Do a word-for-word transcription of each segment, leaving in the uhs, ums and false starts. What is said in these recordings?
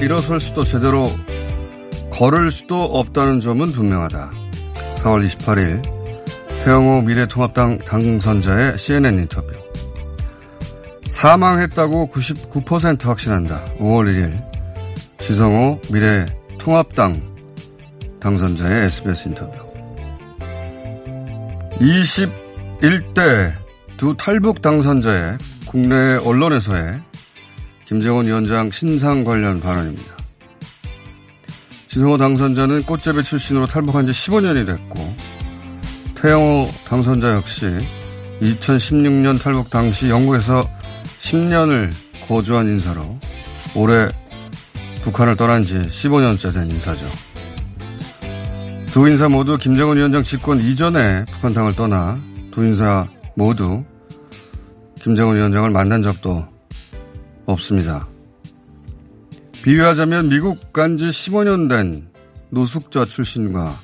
일어설 수도 제대로 걸을 수도 없다는 점은 분명하다. 사월 이십팔일 태영호 미래통합당 당선자의 씨엔엔 인터뷰. 사망했다고 구십구 퍼센트 확신한다. 오월 일일 지성호 미래통합당 당선자의 에스비에스 인터뷰. 이십일대 두 탈북 당선자의 국내 언론에서의 김정은 위원장 신상 관련 발언입니다. 지성호 당선자는 꽃재배 출신으로 탈북한 지 십오 년이 됐고, 태영호 당선자 역시 이천십육년 탈북 당시 영국에서 십 년을 거주한 인사로 올해 북한을 떠난 지 십오 년째 된 인사죠. 두 인사 모두 김정은 위원장 집권 이전에 북한 땅을 떠나 두 인사 모두 김정은 위원장을 만난 적도 없습니다. 비유하자면 미국 간 지 십오 년 된 노숙자 출신과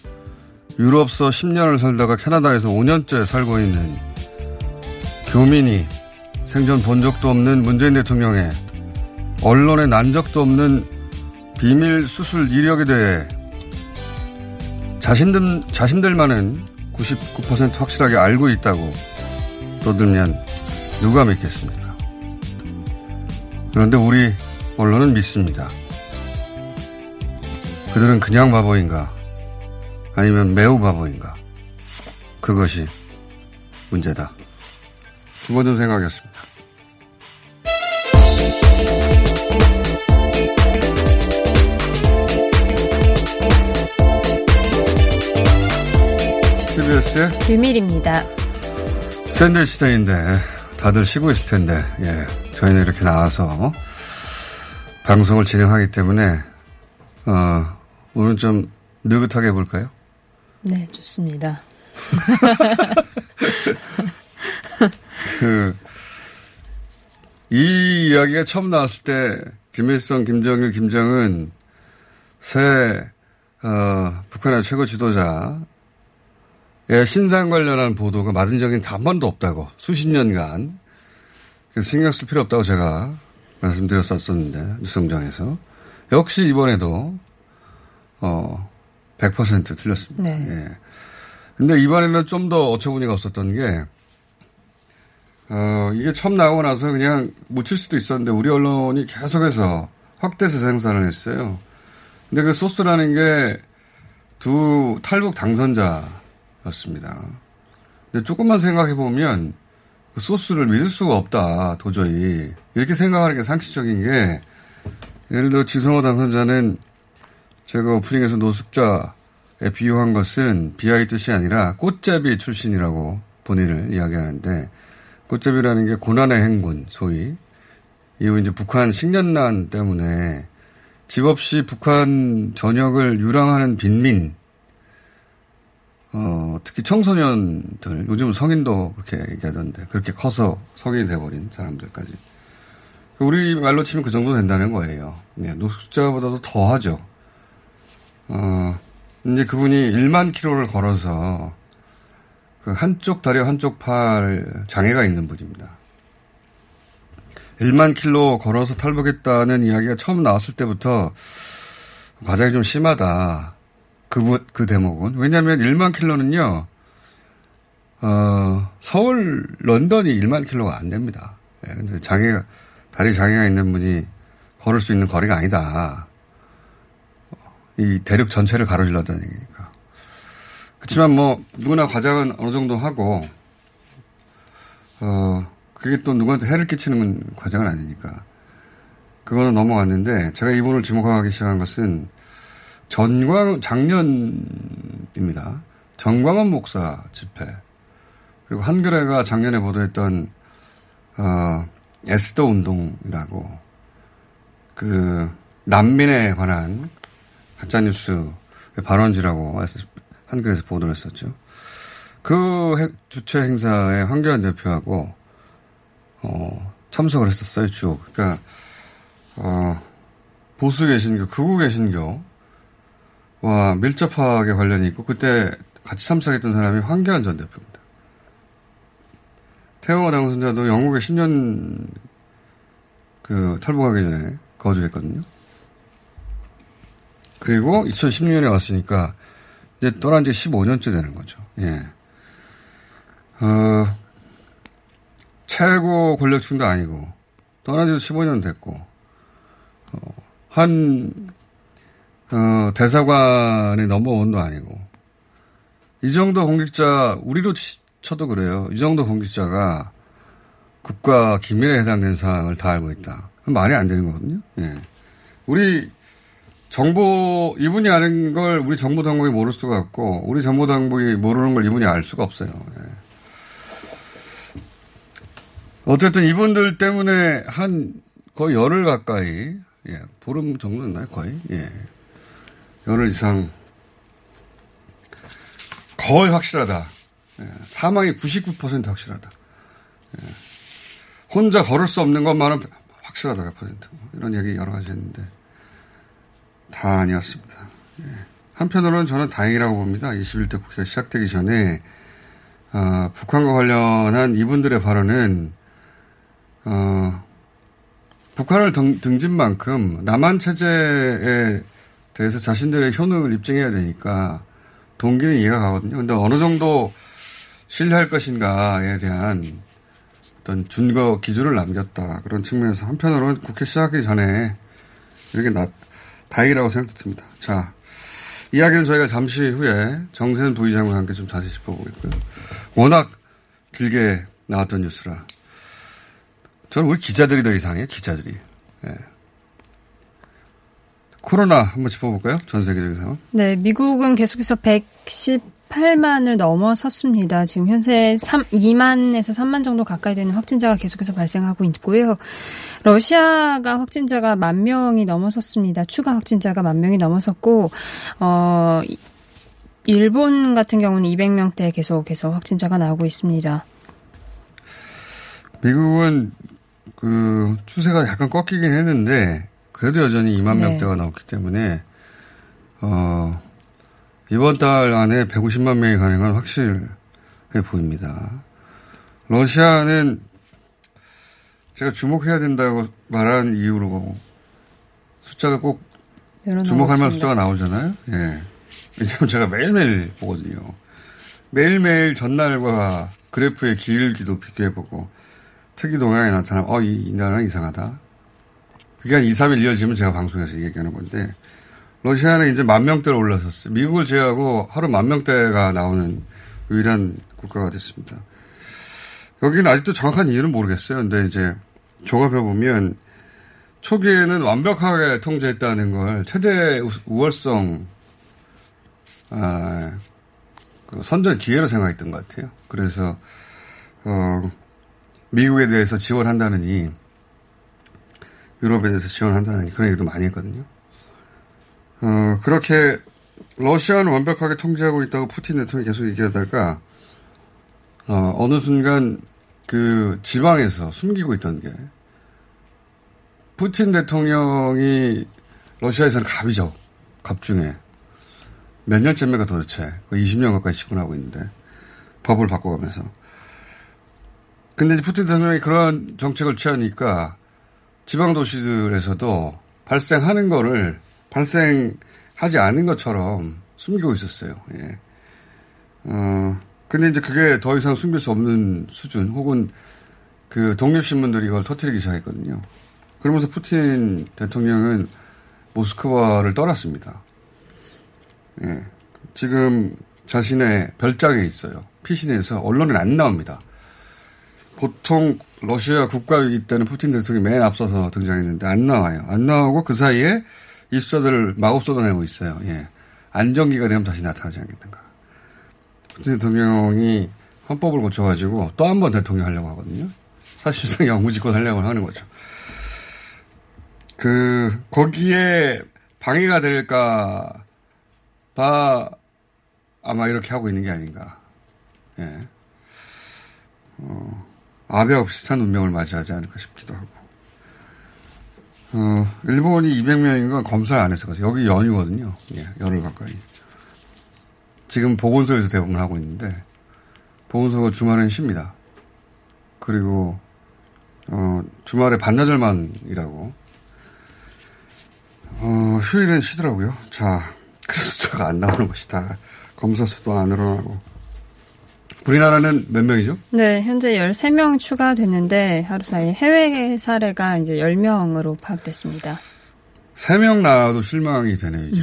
유럽서 십 년을 살다가 캐나다에서 오 년째 살고 있는 교민이 생전 본 적도 없는 문재인 대통령의 언론에 난 적도 없는 비밀 수술 이력에 대해 자신들, 자신들만은 구십구 퍼센트 확실하게 알고 있다고 떠들면 누가 믿겠습니까? 그런데 우리 언론은 믿습니다. 그들은 그냥 바보인가, 아니면 매우 바보인가, 그것이 문제다. 김원준 생각이었습니다. 씨비에스의 비밀입니다. 샌드위치 데이인데 다들 쉬고 있을 텐데, 예. 저희는 이렇게 나와서 방송을 진행하기 때문에 어, 오늘 좀 느긋하게 해볼까요? 네, 좋습니다. 그, 이 이야기가 처음 나왔을 때 김일성, 김정일, 김정은 새 어, 북한의 최고 지도자의 신상 관련한 보도가 맞은 적이 단 번도 없다고, 수십 년간. 신경 쓸 필요 없다고 제가 말씀드렸었는데, 뉴스공장에서. 역시 이번에도, 어, 백 퍼센트 틀렸습니다. 네. 예. 근데 이번에는 좀 더 어처구니가 없었던 게, 어, 이게 처음 나오고 나서 그냥 묻힐 수도 있었는데, 우리 언론이 계속해서 확대 재생산을 했어요. 근데 그 소스라는 게 두 탈북 당선자였습니다. 근데 조금만 생각해보면 그 소스를 믿을 수가 없다, 도저히. 이렇게 생각하는 게 상식적인 게, 예를 들어 지성호 당선자는 제가 오프닝에서 노숙자에 비유한 것은 비하의 뜻이 아니라 꽃잡이 출신이라고 본인을 이야기하는데, 꽃잡이라는 게 고난의 행군, 소위. 이후 이제 북한 식년난 때문에 집 없이 북한 전역을 유랑하는 빈민, 어, 특히 청소년들, 요즘 성인도 그렇게 얘기하던데, 그렇게 커서 성인이 돼버린 사람들까지. 우리 말로 치면 그 정도 된다는 거예요. 네, 노숙자보다도 더 하죠. 어, 이제 그분이 일만 킬로미터를 걸어서 그 한쪽 다리와 한쪽 팔 장애가 있는 분입니다. 일만 킬로 걸어서 탈북했다는 이야기가 처음 나왔을 때부터 과장이 좀 심하다. 그, 그 대목은. 왜냐면 일만 킬로는요, 어, 서울, 런던이 일만 킬로가 안 됩니다. 예, 근데 장애가, 다리 장애가 있는 분이 걸을 수 있는 거리가 아니다. 이 대륙 전체를 가로질렀다는 얘기니까. 그렇지만 뭐, 누구나 과장은 어느 정도 하고, 어, 그게 또 누구한테 해를 끼치는 과정은 아니니까. 그거는 넘어갔는데, 제가 이분을 주목하기 시작한 것은, 전광, 작년입니다. 전광훈 목사 집회. 그리고 한겨레가 작년에 보도했던, 어, 에스더 운동이라고, 그, 난민에 관한 가짜뉴스 발언지라고 한겨레에서 보도를 했었죠. 그 주최 행사에 황교안 대표하고, 어, 참석을 했었어요, 쭉. 그러니까, 어, 보수 개신교, 극우 개신교와 밀접하게 관련이 있고, 그때 같이 참석했던 사람이 황교안 전 대표입니다. 태영호 당선자도 영국에 십 년, 그, 탈북하기 전에 거주했거든요. 그리고 이천십육 년에 왔으니까, 이제 떠난 지 십오 년째 되는 거죠. 예. 어, 최고 권력층도 아니고, 떠난 지도 십오 년 됐고, 어, 한, 어, 대사관의 넘버원도 아니고, 이 정도 공직자, 우리로 쳐도 그래요. 이 정도 공직자가 국가 기밀에 해당된 사항을 다 알고 있다. 말이 안 되는 거거든요. 예. 우리 정보, 이분이 아는 걸 우리 정보당국이 모를 수가 없고, 우리 정보당국이 모르는 걸 이분이 알 수가 없어요. 예. 어쨌든 이분들 때문에 한 거의 열흘 가까이, 예, 보름 정도였나요? 거의? 예. 열흘 이상. 거의 확실하다. 예. 사망이 구십구 퍼센트 확실하다. 예. 혼자 걸을 수 없는 것만은 확실하다, 백 퍼센트. 이런 얘기 여러 가지 했는데. 다 아니었습니다. 예. 한편으로는 저는 다행이라고 봅니다. 이십일 대 국회가 시작되기 전에, 어, 북한과 관련한 이분들의 발언은, 어, 북한을 등, 등진 만큼 남한 체제에 대해서 자신들의 효능을 입증해야 되니까 동기는 이해가 가거든요. 근데 어느 정도 신뢰할 것인가에 대한 어떤 준거 기준을 남겼다. 그런 측면에서 한편으로는 국회 시작하기 전에 이렇게 나, 다행이라고 생각도 듭니다. 자, 이야기는 저희가 잠시 후에 정세현 부의장과 함께 좀 자세히 짚어보겠고요. 워낙 길게 나왔던 뉴스라. 저는 우리 기자들이 더 이상해요, 기자들이. 예. 코로나 한번 짚어볼까요? 전 세계적인 상황. 네, 미국은 계속해서 백십팔만을 넘어섰습니다. 지금 현재 이만에서 삼만 정도 가까이 되는 확진자가 계속해서 발생하고 있고요. 러시아가 확진자가 만 명이 넘어섰습니다. 추가 확진자가 만 명이 넘어섰고, 어, 일본 같은 경우는 이백 명대 계속해서 확진자가 나오고 있습니다. 미국은 그 추세가 약간 꺾이긴 했는데 그래도 여전히 이만 네. 명대가 나왔기 때문에 어, 이번 달 안에 백오십만 명이 가는 건 확실해 보입니다. 러시아는 제가 주목해야 된다고 말한 이유로 숫자가 꼭 주목할 만한 숫자가 나오잖아요. 예. 왜냐하면 제가 매일매일 보거든요. 매일매일 전날과 그래프의 길기도 비교해보고 특이 동향이 나타나면 어, 이, 이 나라는 이상하다. 그게 한 이, 삼 일 이어지면 제가 방송에서 얘기하는 건데 러시아는 이제 만 명대로 올라섰어요. 미국을 제외하고 하루 만 명대가 나오는 유일한 국가가 됐습니다. 여기는 아직도 정확한 이유는 모르겠어요. 근데 이제 종합해보면 초기에는 완벽하게 통제했다는 걸 최대의 우월성, 아, 선전 기회로 생각했던 것 같아요. 그래서, 어, 미국에 대해서 지원한다느니, 유럽에 대해서 지원한다느니 그런 얘기도 많이 했거든요. 어, 그렇게 러시아는 완벽하게 통제하고 있다고 푸틴 대통령이 계속 얘기하다가, 어, 어느 순간 그 지방에서 숨기고 있던 게, 푸틴 대통령이 러시아에서는 갑이죠. 갑 중에. 몇 년째입니까 도대체. 이십 년 가까이 집권하고 있는데. 법을 바꿔가면서. 근데 이제 푸틴 대통령이 그러한 정책을 취하니까 지방도시들에서도 발생하는 거를 발생하지 않은 것처럼 숨기고 있었어요. 예. 어, 근데 이제 그게 더 이상 숨길 수 없는 수준 혹은 그 독립신문들이 이걸 터뜨리기 시작했거든요. 그러면서 푸틴 대통령은 모스크바를 떠났습니다. 예. 지금 자신의 별장에 있어요. 피신해서 언론은 안 나옵니다. 보통 러시아 국가위기 때는 푸틴 대통령이 맨 앞서서 등장했는데 안 나와요. 안 나오고 그 사이에 이 숫자들을 마구 쏟아내고 있어요. 예. 안정기가 되면 다시 나타나지 않겠는가. 푸틴 대통령이 헌법을 고쳐가지고 또 한 번 대통령 하려고 하거든요. 사실상 영구집권 하려고 하는 거죠. 그, 거기에 방해가 될까 봐 아마 이렇게 하고 있는 게 아닌가. 예. 어, 아베와 비슷한 운명을 맞이하지 않을까 싶기도 하고. 어, 일본이 이백 명인 건 검사를 안 해서 그래요. 여기 연휴거든요. 예, 열흘 가까이. 지금 보건소에서 대부분 하고 있는데, 보건소가 주말엔 쉽니다. 그리고, 어, 주말에 반나절만 일하고, 어, 휴일엔 쉬더라고요. 자, 그래서 숫자가 안 나오는 것이다. 검사 수도 안 늘어나고. 우리나라는 몇 명이죠? 네, 현재 열세 명 추가됐는데, 하루 사이 해외 사례가 이제 열 명으로 파악됐습니다. 세 명 나와도 실망이 되네요, 이제.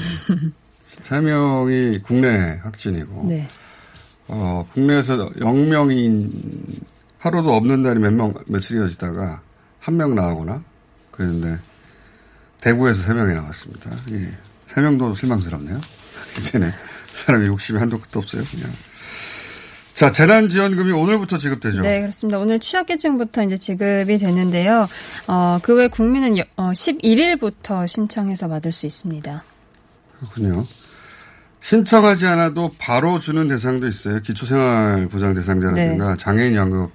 세 명이 국내 확진이고, 네. 어, 국내에서 영 명인, 하루도 없는 날이 몇 명, 며칠 이어지다가, 한 명 나오거나, 그랬는데, 대구에서 세 명이 나왔습니다. 예. 세 명도 실망스럽네요. 이제는 사람이 욕심이 한도 끝도 없어요. 그냥. 자, 재난지원금이 오늘부터 지급되죠? 네, 그렇습니다. 오늘 취약계층부터 이제 지급이 되는데요. 어, 그 외 국민은 십일 일부터 신청해서 받을 수 있습니다. 그렇군요. 신청하지 않아도 바로 주는 대상도 있어요. 기초생활보장 대상자라든가 네. 장애인 연금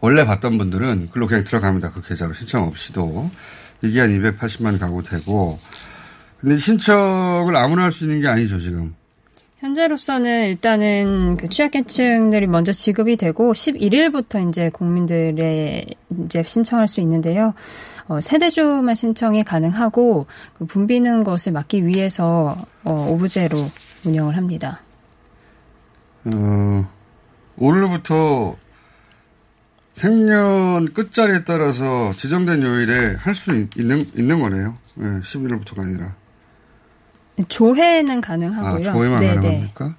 원래 받던 분들은 글로 그냥 들어갑니다. 그 계좌로 신청 없이도. 이게 한 이백팔십만 가구 되고. 근데 신청을 아무나 할 수 있는 게 아니죠, 지금. 현재로서는 일단은 그 취약계층들이 먼저 지급이 되고, 십일 일부터 이제 국민들의 이제 신청할 수 있는데요. 어, 세대주만 신청이 가능하고, 그 붐비는 것을 막기 위해서, 어, 오브제로 운영을 합니다. 어, 오늘부터 생년 끝자리에 따라서 지정된 요일에 할 수 있는, 있는 거네요. 네, 십일 일부터가 아니라. 조회는 가능하고요. 아, 조회만 네네. 가능합니까?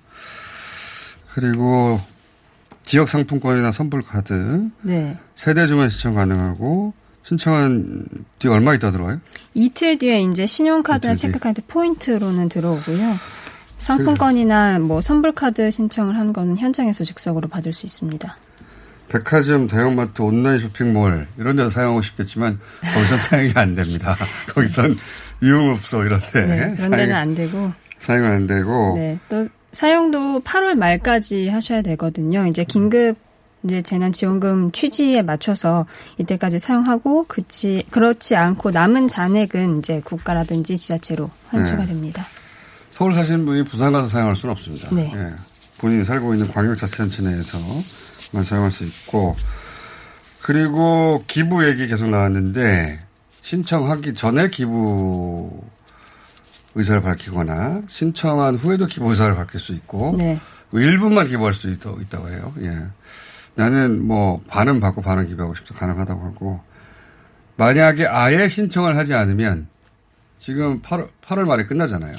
그리고 지역 상품권이나 선불카드, 네. 세대주만 신청 가능하고, 신청한 뒤에 얼마 있다 들어와요? 이틀 뒤에 이제 신용카드나 이틀 체크카드 뒤. 포인트로는 들어오고요. 상품권이나 뭐 선불카드 신청을 한 거는 현장에서 즉석으로 받을 수 있습니다. 백화점, 대형마트, 온라인 쇼핑몰 이런 데서 사용하고 싶겠지만 거기서 사용이 안 됩니다. 거기선 유흥업소 이런 데. 네, 그런 데는 안 되고. 사용은 안 되고. 네, 또 사용도 팔월 말까지 하셔야 되거든요. 이제 긴급 이제 재난지원금 취지에 맞춰서 이때까지 사용하고 그치, 그렇지 않고 남은 잔액은 이제 국가라든지 지자체로 환수가 네. 됩니다. 서울 사시는 분이 부산 가서 사용할 수는 없습니다. 네. 예. 본인이 살고 있는 광역자치단체 내에서 사용할 수 있고 그리고 기부 얘기 계속 나왔는데 신청하기 전에 기부 의사를 밝히거나 신청한 후에도 기부 의사를 밝힐 수 있고 네. 일부만 기부할 수 있, 있다고 해요. 예. 나는 뭐 반은 받고 반은 기부하고 싶다 가능하다고 하고 만약에 아예 신청을 하지 않으면 지금 팔월, 팔월 말에 끝나잖아요.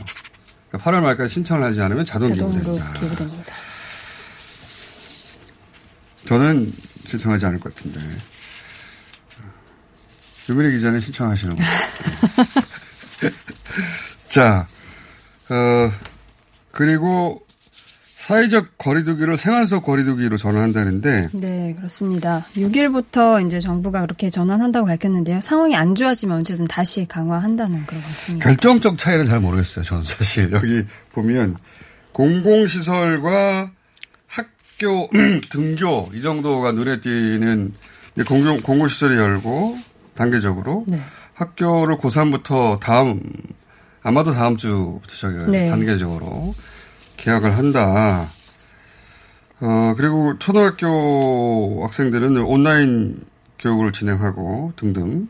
그러니까 팔월 말까지 신청을 하지 않으면 자동 기부됩니다. 기부됩니다. 저는 신청하지 않을 것 같은데. 유민희 기자는 신청하시는 거예요. 자, 어, 그리고 사회적 거리두기를 생활 속 거리두기로 전환한다는데. 네, 그렇습니다. 육일부터 이제 정부가 그렇게 전환한다고 밝혔는데요. 상황이 안 좋아지면 언제든 다시 강화한다는 그런 것 같습니다. 결정적 차이는 잘 모르겠어요. 저는 사실 여기 보면 공공시설과 학교 등교 이 정도가 눈에 띄는 공공, 공공시설이 열고 단계적으로 네. 학교를 고삼부터 다음 아마도 다음 주부터 저기 네. 단계적으로 개학을 한다. 어 그리고 초등학교 학생들은 온라인 교육을 진행하고 등등.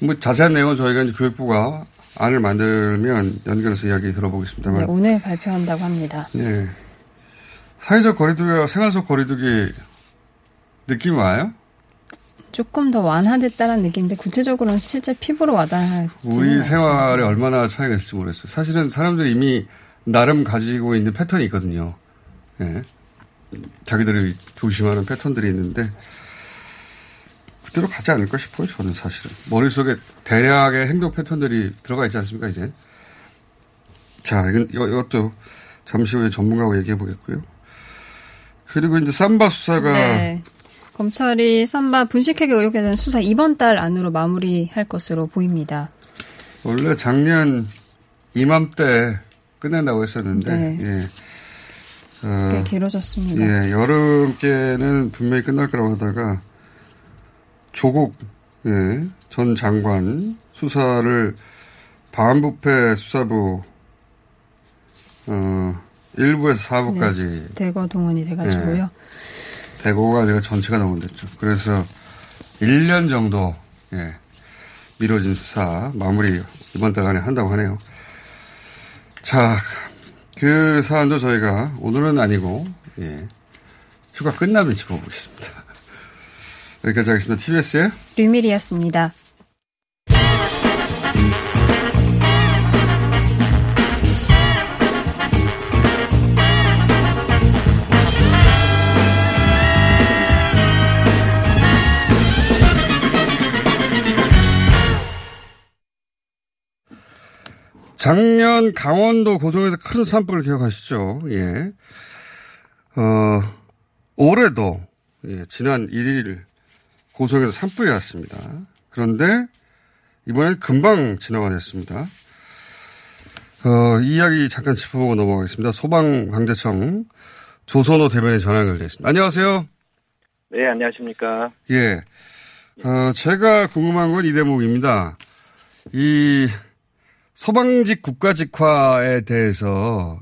뭐 자세한 내용은 저희가 이제 교육부가 안을 만들면 연결해서 이야기 들어보겠습니다만. 네, 오늘 발표한다고 합니다. 네. 사회적 거리두기와 생활 속 거리두기 느낌 와요? 조금 더 완화됐다는 느낌인데 구체적으로는 실제 피부로 와닿지는 우리 생활에 얼마나 차이가 있을지 모르겠어요. 사실은 사람들이 이미 나름 가지고 있는 패턴이 있거든요. 예. 자기들이 조심하는 패턴들이 있는데 그대로 가지 않을까 싶어요. 저는 사실은. 머릿속에 대략의 행동 패턴들이 들어가 있지 않습니까 이제. 자, 이건, 이것도 잠시 후에 전문가하고 얘기해 보겠고요. 그리고 이제 삼바 수사가 네. 검찰이 삼바 분식회계 의혹에 대한 수사 이번 달 안으로 마무리할 것으로 보입니다. 원래 작년 이맘때 끝낸다고 했었는데 네. 예. 어, 꽤 길어졌습니다. 예, 여름께는 분명히 끝날 거라고 하다가 조국 예, 전 장관 수사를 반부패 수사부 어, 일부에서 사부까지 네. 대거 동원이 돼가지고요. 예. 대고가 내가 전체가 동원됐죠. 그래서 일 년 정도 예, 미뤄진 수사 마무리 이번 달 안에 한다고 하네요. 자, 그 사안도 저희가 오늘은 아니고 예, 휴가 끝나면 짚어보겠습니다. 여기까지 하겠습니다. 티비에스의 류미리였습니다. 작년 강원도 고성에서 큰 산불을 기억하시죠? 예. 어, 올해도, 예, 지난 일일 고성에서 산불이 났습니다. 그런데, 이번엔 금방 진화가 됐습니다. 어, 이 이야기 잠깐 짚어보고 넘어가겠습니다. 소방방재청 조선호 대변인 전화 연결되어 있습니다. 안녕하세요. 네, 안녕하십니까. 예. 어, 제가 궁금한 건 이 대목입니다. 이, 소방직 국가직화에 대해서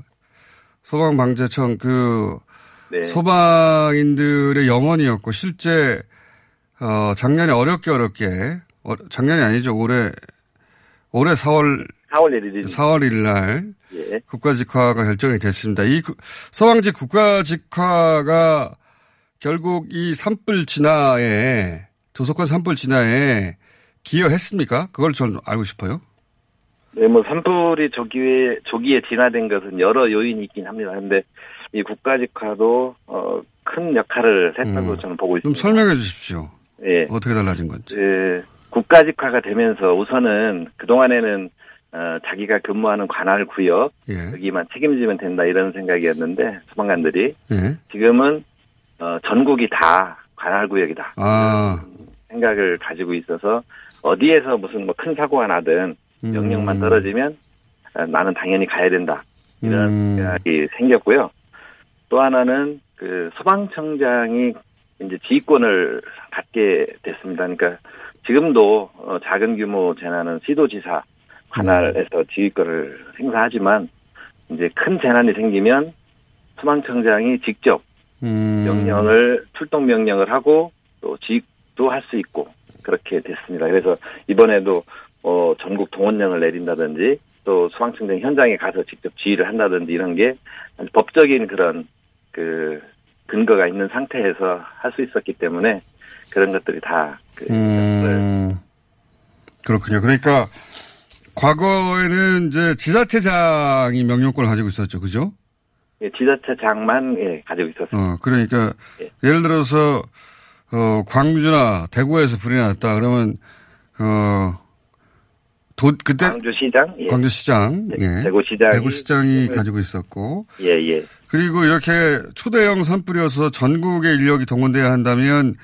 소방방재청 그 네. 소방인들의 영원이었고 실제 어 작년에 어렵게 어렵게 어, 작년이 아니죠 올해 올해 사월 일일 사월 일일 날 예. 국가직화가 결정이 됐습니다. 이 소방직 국가직화가 결국 이 산불 진화에 도서관 산불 진화에 기여했습니까? 그걸 좀 알고 싶어요. 네, 뭐, 산불이 조기에, 조기에 진화된 것은 여러 요인이 있긴 합니다. 그런데 이 국가직화도, 어, 큰 역할을 했다고 음. 저는 보고 있습니다. 좀 설명해 주십시오. 예. 어떻게 달라진 건지. 예. 국가직화가 되면서 우선은 그동안에는, 어, 자기가 근무하는 관할 구역, 예. 여기만 책임지면 된다 이런 생각이었는데, 소방관들이. 예. 지금은, 어, 전국이 다 관할 구역이다. 아. 생각을 가지고 있어서, 어디에서 무슨 뭐 큰 사고가 나든, 명령만 떨어지면 나는 당연히 가야 된다. 이런 음. 생각이 생겼고요. 또 하나는 그 소방청장이 이제 지휘권을 갖게 됐습니다. 그러니까 지금도 작은 규모 재난은 시도지사 관할에서 음. 지휘권을 행사하지만 이제 큰 재난이 생기면 소방청장이 직접 음. 명령을 출동 명령을 하고 또 지휘도 할 수 있고 그렇게 됐습니다. 그래서 이번에도 어, 전국 동원령을 내린다든지 또 소방청장 현장에 가서 직접 지휘를 한다든지 이런 게 법적인 그런 그 근거가 있는 상태에서 할 수 있었기 때문에 그런 것들이 다 그 음, 그렇군요. 그러니까 과거에는 이제 지자체장이 명령권을 가지고 있었죠, 그죠? 예, 지자체장만 예, 가지고 있었어요. 어, 그러니까 예. 예를 들어서 어, 광주나 대구에서 불이 났다 그러면 어, 도 그때 광주시장, 예. 광주시장, 예. 대구시장, 대구시장이 예. 가지고 있었고, 예예. 예. 그리고 이렇게 초대형 산불이어서 전국의 인력이 동원돼야 한다면.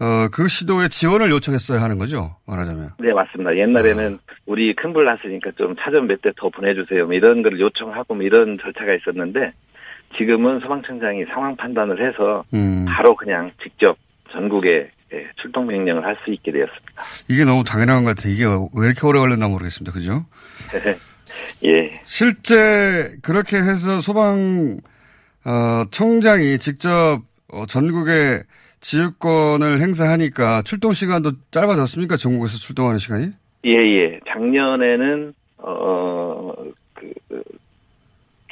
어, 그 시도에 지원을 요청했어야 하는 거죠, 말하자면. 네, 맞습니다. 옛날에는 어. 우리 큰 불 났으니까 좀 차전 몇 대 더 보내주세요. 뭐 이런 걸 요청하고 뭐 이런 절차가 있었는데 지금은 소방청장이 상황 판단을 해서 음. 바로 그냥 직접 전국에 예, 출동 명령을 할 수 있게 되었습니다. 이게 너무 당연한 것 같아요. 이게 왜 이렇게 오래 걸렸나 모르겠습니다. 그죠? 예. 실제 그렇게 해서 소방 어, 청장이 직접 어, 전국에 지휘권을 행사하니까 출동 시간도 짧아졌습니까? 전국에서 출동하는 시간이? 예예. 예. 작년에는 어, 그,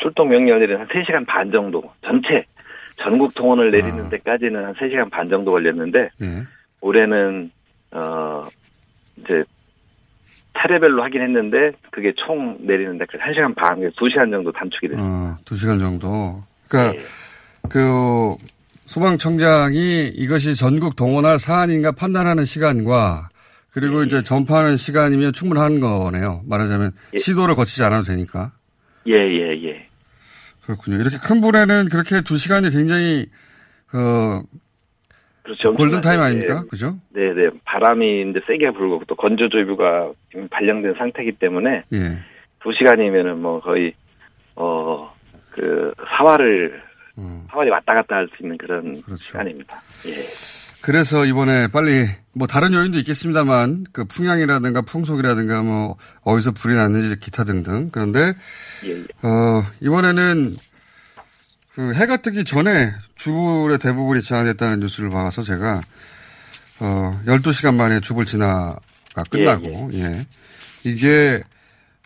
출동 명령일은 한 세 시간 반 정도. 전체 전국 동원을 내리는 아. 데까지는 한 세 시간 반 정도 걸렸는데 예. 올해는 어, 이제 차례별로 하긴 했는데 그게 총 내리는 데까지 한 시간 반, 두 시간 정도 단축이 됐습니다. 아, 두 시간 정도. 그러니까 예. 그... 소방청장이 이것이 전국 동원할 사안인가 판단하는 시간과 그리고 예. 이제 전파하는 시간이면 충분한 거네요. 말하자면 예. 시도를 거치지 않아도 되니까. 예예예. 예, 예. 그렇군요. 이렇게 큰 불에는 그렇게 두 시간이 굉장히 어 그렇죠. 골든타임 아닙니까? 네. 그죠? 네네. 바람이 이제 세게 불고 또 건조조류가 발령된 상태이기 때문에 예. 두 시간이면은 뭐 거의 어 그 사활을 사활이 왔다 갔다 할 수 있는 그런 그렇죠. 시간입니다. 예. 그래서 이번에 빨리 뭐 다른 요인도 있겠습니다만 그 풍향이라든가 풍속이라든가 뭐 어디서 불이 났는지 기타 등등 그런데 예, 예. 어, 이번에는 그 해가 뜨기 전에 주불의 대부분이 진화됐다는 뉴스를 봐서 제가 어, 열두 시간 만에 주불 진화가 끝나고 예, 예. 예. 이게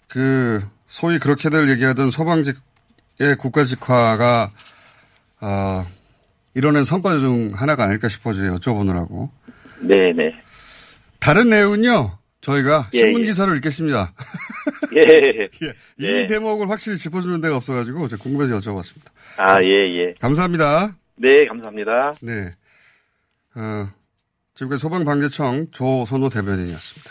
그 소위 그렇게들 얘기하던 소방직의 국가직화가 아, 이뤄낸 성과 중 하나가 아닐까 싶어서 여쭤보느라고. 네네. 다른 내용은요, 저희가 예, 신문기사를 예. 읽겠습니다. 예. 이 예. 대목을 확실히 짚어주는 데가 없어가지고 제가 궁금해서 여쭤봤습니다. 아, 예, 예. 감사합니다. 네, 감사합니다. 네. 어, 지금까지 소방방재청 조선호 대변인이었습니다.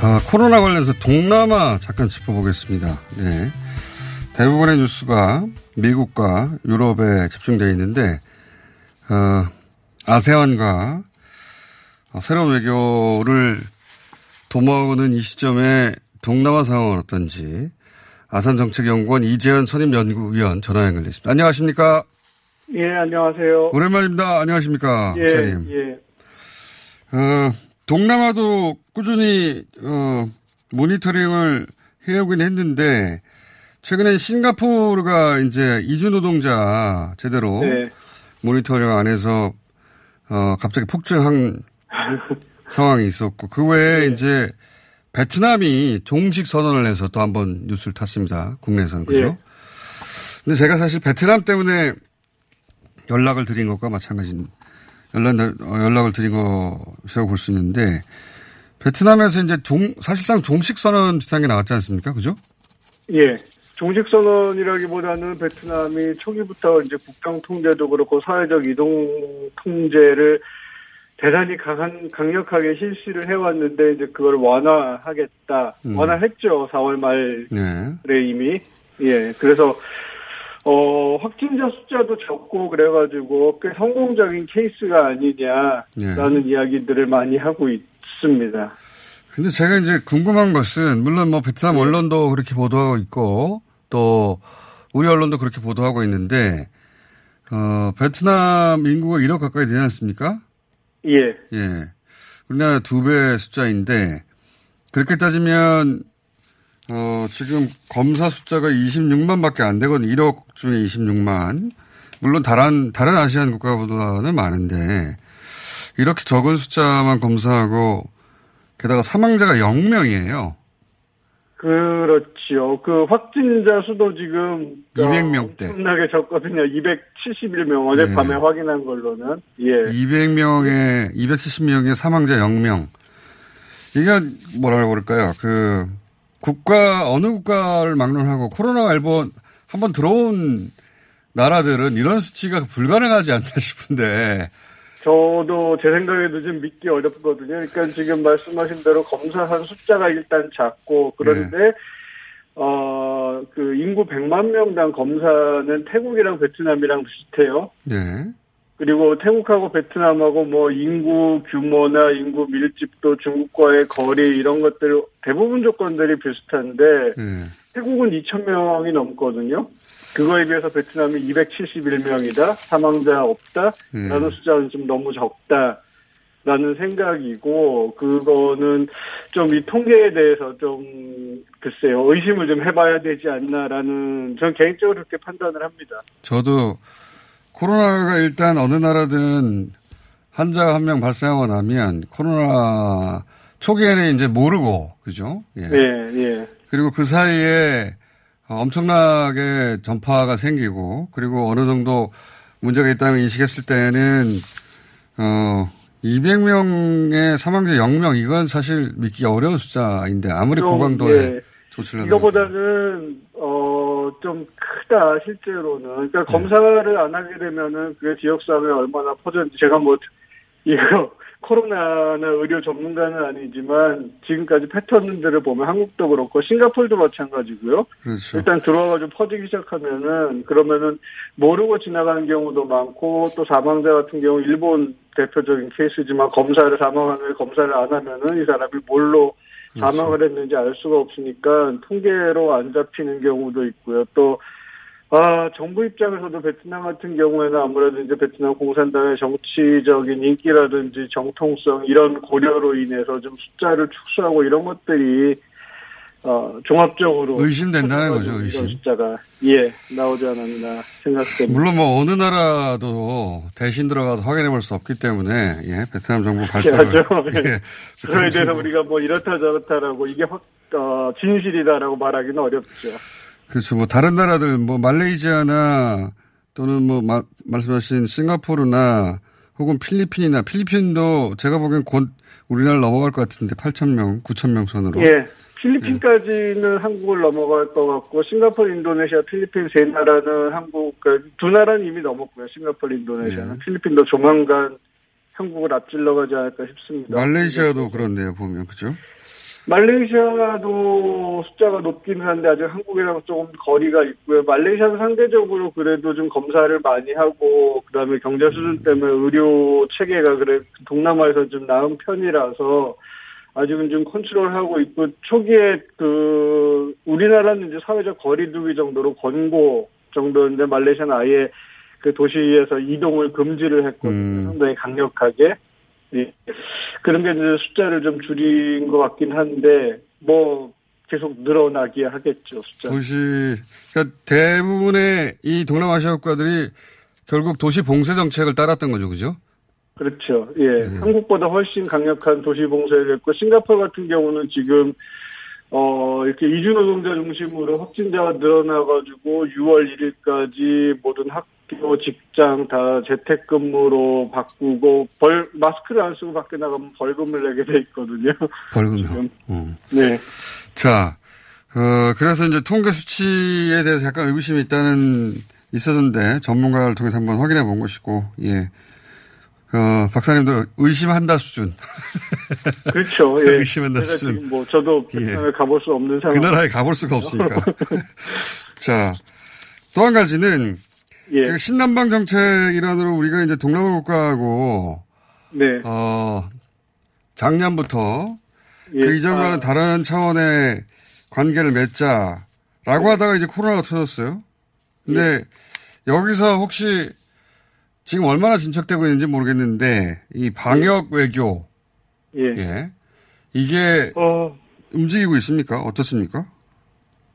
아, 코로나 관련해서 동남아 잠깐 짚어보겠습니다. 네. 대부분의 뉴스가 미국과 유럽에 집중되어 있는데, 어, 아세안과 새로운 외교를 도모하는 이 시점에 동남아 상황은 어떤지 아산정책연구원 이재현 선임연구위원 전화 연결돼 있습니다. 안녕하십니까? 예, 안녕하세요. 오랜만입니다. 안녕하십니까? 예, 기자님. 예. 어, 동남아도 꾸준히 어, 모니터링을 해오긴 했는데 최근에 싱가포르가 이제 이주노동자 제대로 네. 모니터링 안에서 어, 갑자기 폭증한 상황이 있었고 그 외에 네. 이제 베트남이 종식 선언을 해서 또 한 번 뉴스를 탔습니다. 국내에서는. 그죠? 네. 근데 제가 사실 베트남 때문에 연락을 드린 것과 마찬가지인 연락, 연락을 드린 것이라고 볼 수 있는데 베트남에서 이제 종, 사실상 종식 선언 비슷한 게 나왔지 않습니까? 그죠? 예. 종식 선언이라기보다는 베트남이 초기부터 이제 국경 통제도 그렇고 사회적 이동 통제를 대단히 강한, 강력하게 실시를 해왔는데, 이제 그걸 완화하겠다. 음. 완화했죠. 사월 말에 네. 이미. 예. 그래서, 어, 확진자 숫자도 적고 그래가지고 꽤 성공적인 케이스가 아니냐라는 네. 이야기들을 많이 하고 있습니다. 근데 제가 이제 궁금한 것은, 물론 뭐 베트남 언론도 그렇게 보도하고 있고, 또 우리 언론도 그렇게 보도하고 있는데, 어, 베트남 인구가 일억 가까이 되지 않습니까? 예. 예. 우리나라 두 배 숫자인데, 그렇게 따지면, 어, 지금 검사 숫자가 이십육만 밖에 안 되거든요. 일억 중에 이십육만. 물론 다른, 다른 아시안 국가보다는 많은데, 이렇게 적은 숫자만 검사하고, 게다가 사망자가 영 명이에요. 그렇지요. 그 확진자 수도 지금. 이백 명대. 어, 엄청나게 적거든요. 이백칠십일 명. 어젯밤에 네. 확인한 걸로는. 예. 이백 명에, 이백칠십 명에 사망자 영 명. 이게 뭐라고 그럴까요? 그, 국가, 어느 국가를 막론하고 코로나가 한번, 한번 들어온 나라들은 이런 수치가 불가능하지 않나 싶은데. 저도 제 생각에도 좀 믿기 어렵거든요. 그러니까 지금 말씀하신 대로 검사한 숫자가 일단 작고 그런데 네. 어, 그 인구 백만 명당 검사는 태국이랑 베트남이랑 비슷해요. 네. 그리고 태국하고 베트남하고 뭐 인구 규모나 인구 밀집도 중국과의 거리 이런 것들 대부분 조건들이 비슷한데 네. 태국은 이천 명이 넘거든요. 그거에 비해서 베트남이 이백칠십일 명이다. 사망자 없다. 네. 라는 숫자는 좀 너무 적다. 라는 생각이고 그거는 좀 이 통계에 대해서 좀 글쎄요. 의심을 좀 해봐야 되지 않나라는 전 개인적으로 그렇게 판단을 합니다. 저도 코로나가 일단 어느 나라든 환자가 한 명 발생하고 나면 코로나 초기에는 이제 모르고 그죠? 예. 예, 예. 그리고 그 사이에 엄청나게 전파가 생기고 그리고 어느 정도 문제가 있다고 인식했을 때는 어 이백 명의 사망자 영 명 이건 사실 믿기 어려운 숫자인데 아무리 좀, 고강도에 예. 조치를 하더라도. 이거보다는 어, 좀 크다 실제로는. 그러니까 예. 검사를 안 하게 되면은 그게 지역사회에 얼마나 퍼졌는지 제가 뭐 이거 코로나나 의료 전문가는 아니지만 지금까지 패턴들을 보면 한국도 그렇고 싱가포르도 마찬가지고요. 그렇죠. 일단 들어와가지고 퍼지기 시작하면은 그러면은 모르고 지나가는 경우도 많고 또 사망자 같은 경우 일본 대표적인 케이스지만 검사를 사망한 후에 검사를 안 하면은 이 사람이 뭘로 사망을 했는지 알 수가 없으니까 통계로 안 잡히는 경우도 있고요. 또 아, 정부 입장에서도 베트남 같은 경우에는 아무래도 이제 베트남 공산당의 정치적인 인기라든지 정통성 이런 고려로 인해서 좀 숫자를 축소하고 이런 것들이, 어, 종합적으로. 의심된다는 거죠, 의심. 숫자가, 예, 나오지 않았나 생각됩니다. 물론 뭐 어느 나라도 대신 들어가서 확인해 볼 수 없기 때문에, 예, 베트남 정부 발표를. 예, 그거에 대해서 우리가 뭐 이렇다 저렇다라고 이게 확, 어, 진실이다라고 말하기는 어렵죠. 그렇죠. 뭐 다른 나라들 뭐 말레이시아나 또는 뭐 마, 말씀하신 싱가포르나 혹은 필리핀이나 필리핀도 제가 보기엔 곧 우리나라를 넘어갈 것 같은데 팔천 명, 구천 명 선으로. 예. 필리핀까지는 예. 한국을 넘어갈 것 같고 싱가포르, 인도네시아, 필리핀 세 나라는 한국 두 나라는 이미 넘었고요. 싱가포르, 인도네시아는 예. 필리핀도 조만간 한국을 앞질러 가지 않을까 싶습니다. 말레이시아도 그렇네요. 보면 그죠? 말레이시아도 숫자가 높기는 한데 아직 한국이랑 조금 거리가 있고요. 말레이시아는 상대적으로 그래도 좀 검사를 많이 하고 그다음에 경제 수준 때문에 의료 체계가 그래 동남아에서 좀 나은 편이라서 아직은 좀 컨트롤하고 있고 초기에 그 우리나라는 이제 사회적 거리두기 정도로 권고 정도인데 말레이시아는 아예 그 도시에서 이동을 금지를 했거든요. 음. 상당히 강력하게. 예. 그런 게 이제 숫자를 좀 줄인 것 같긴 한데 뭐 계속 늘어나게 하겠죠 숫자. 도시 그러니까 대부분의 이 동남아시아 국가들이 결국 도시 봉쇄 정책을 따랐던 거죠, 그죠? 그렇죠. 예, 예. 한국보다 훨씬 강력한 도시 봉쇄를 했고 싱가포르 같은 경우는 지금 어 이렇게 이주 노동자 중심으로 확진자가 늘어나가지고 유월 일일까지 모든 학 또 직장 다 재택근무로 바꾸고 벌 마스크를 안 쓰고 밖에 나가면 벌금을 내게 돼 있거든요. 벌금요. 음. 네. 자, 어, 그래서 이제 통계 수치에 대해서 약간 의구심이 있다는 있었는데 전문가를 통해서 한번 확인해 본 것이고, 예. 어, 박사님도 의심한다 수준. 그렇죠. 예. 의심한다 제가 수준. 지금 뭐 저도 그 나라에 예. 가볼 수 없는 상황. 그 나라에 가볼 수가 없으니까. 자, 또 한 가지는. 예. 신남방 정책 일환으로 우리가 이제 동남아 국가하고, 네. 어, 작년부터, 예. 그 이전과는 아. 다른 차원의 관계를 맺자라고 네. 하다가 이제 코로나가 터졌어요. 근데 예. 여기서 혹시 지금 얼마나 진척되고 있는지 모르겠는데, 이 방역 예. 외교. 예. 예. 이게 어. 움직이고 있습니까? 어떻습니까?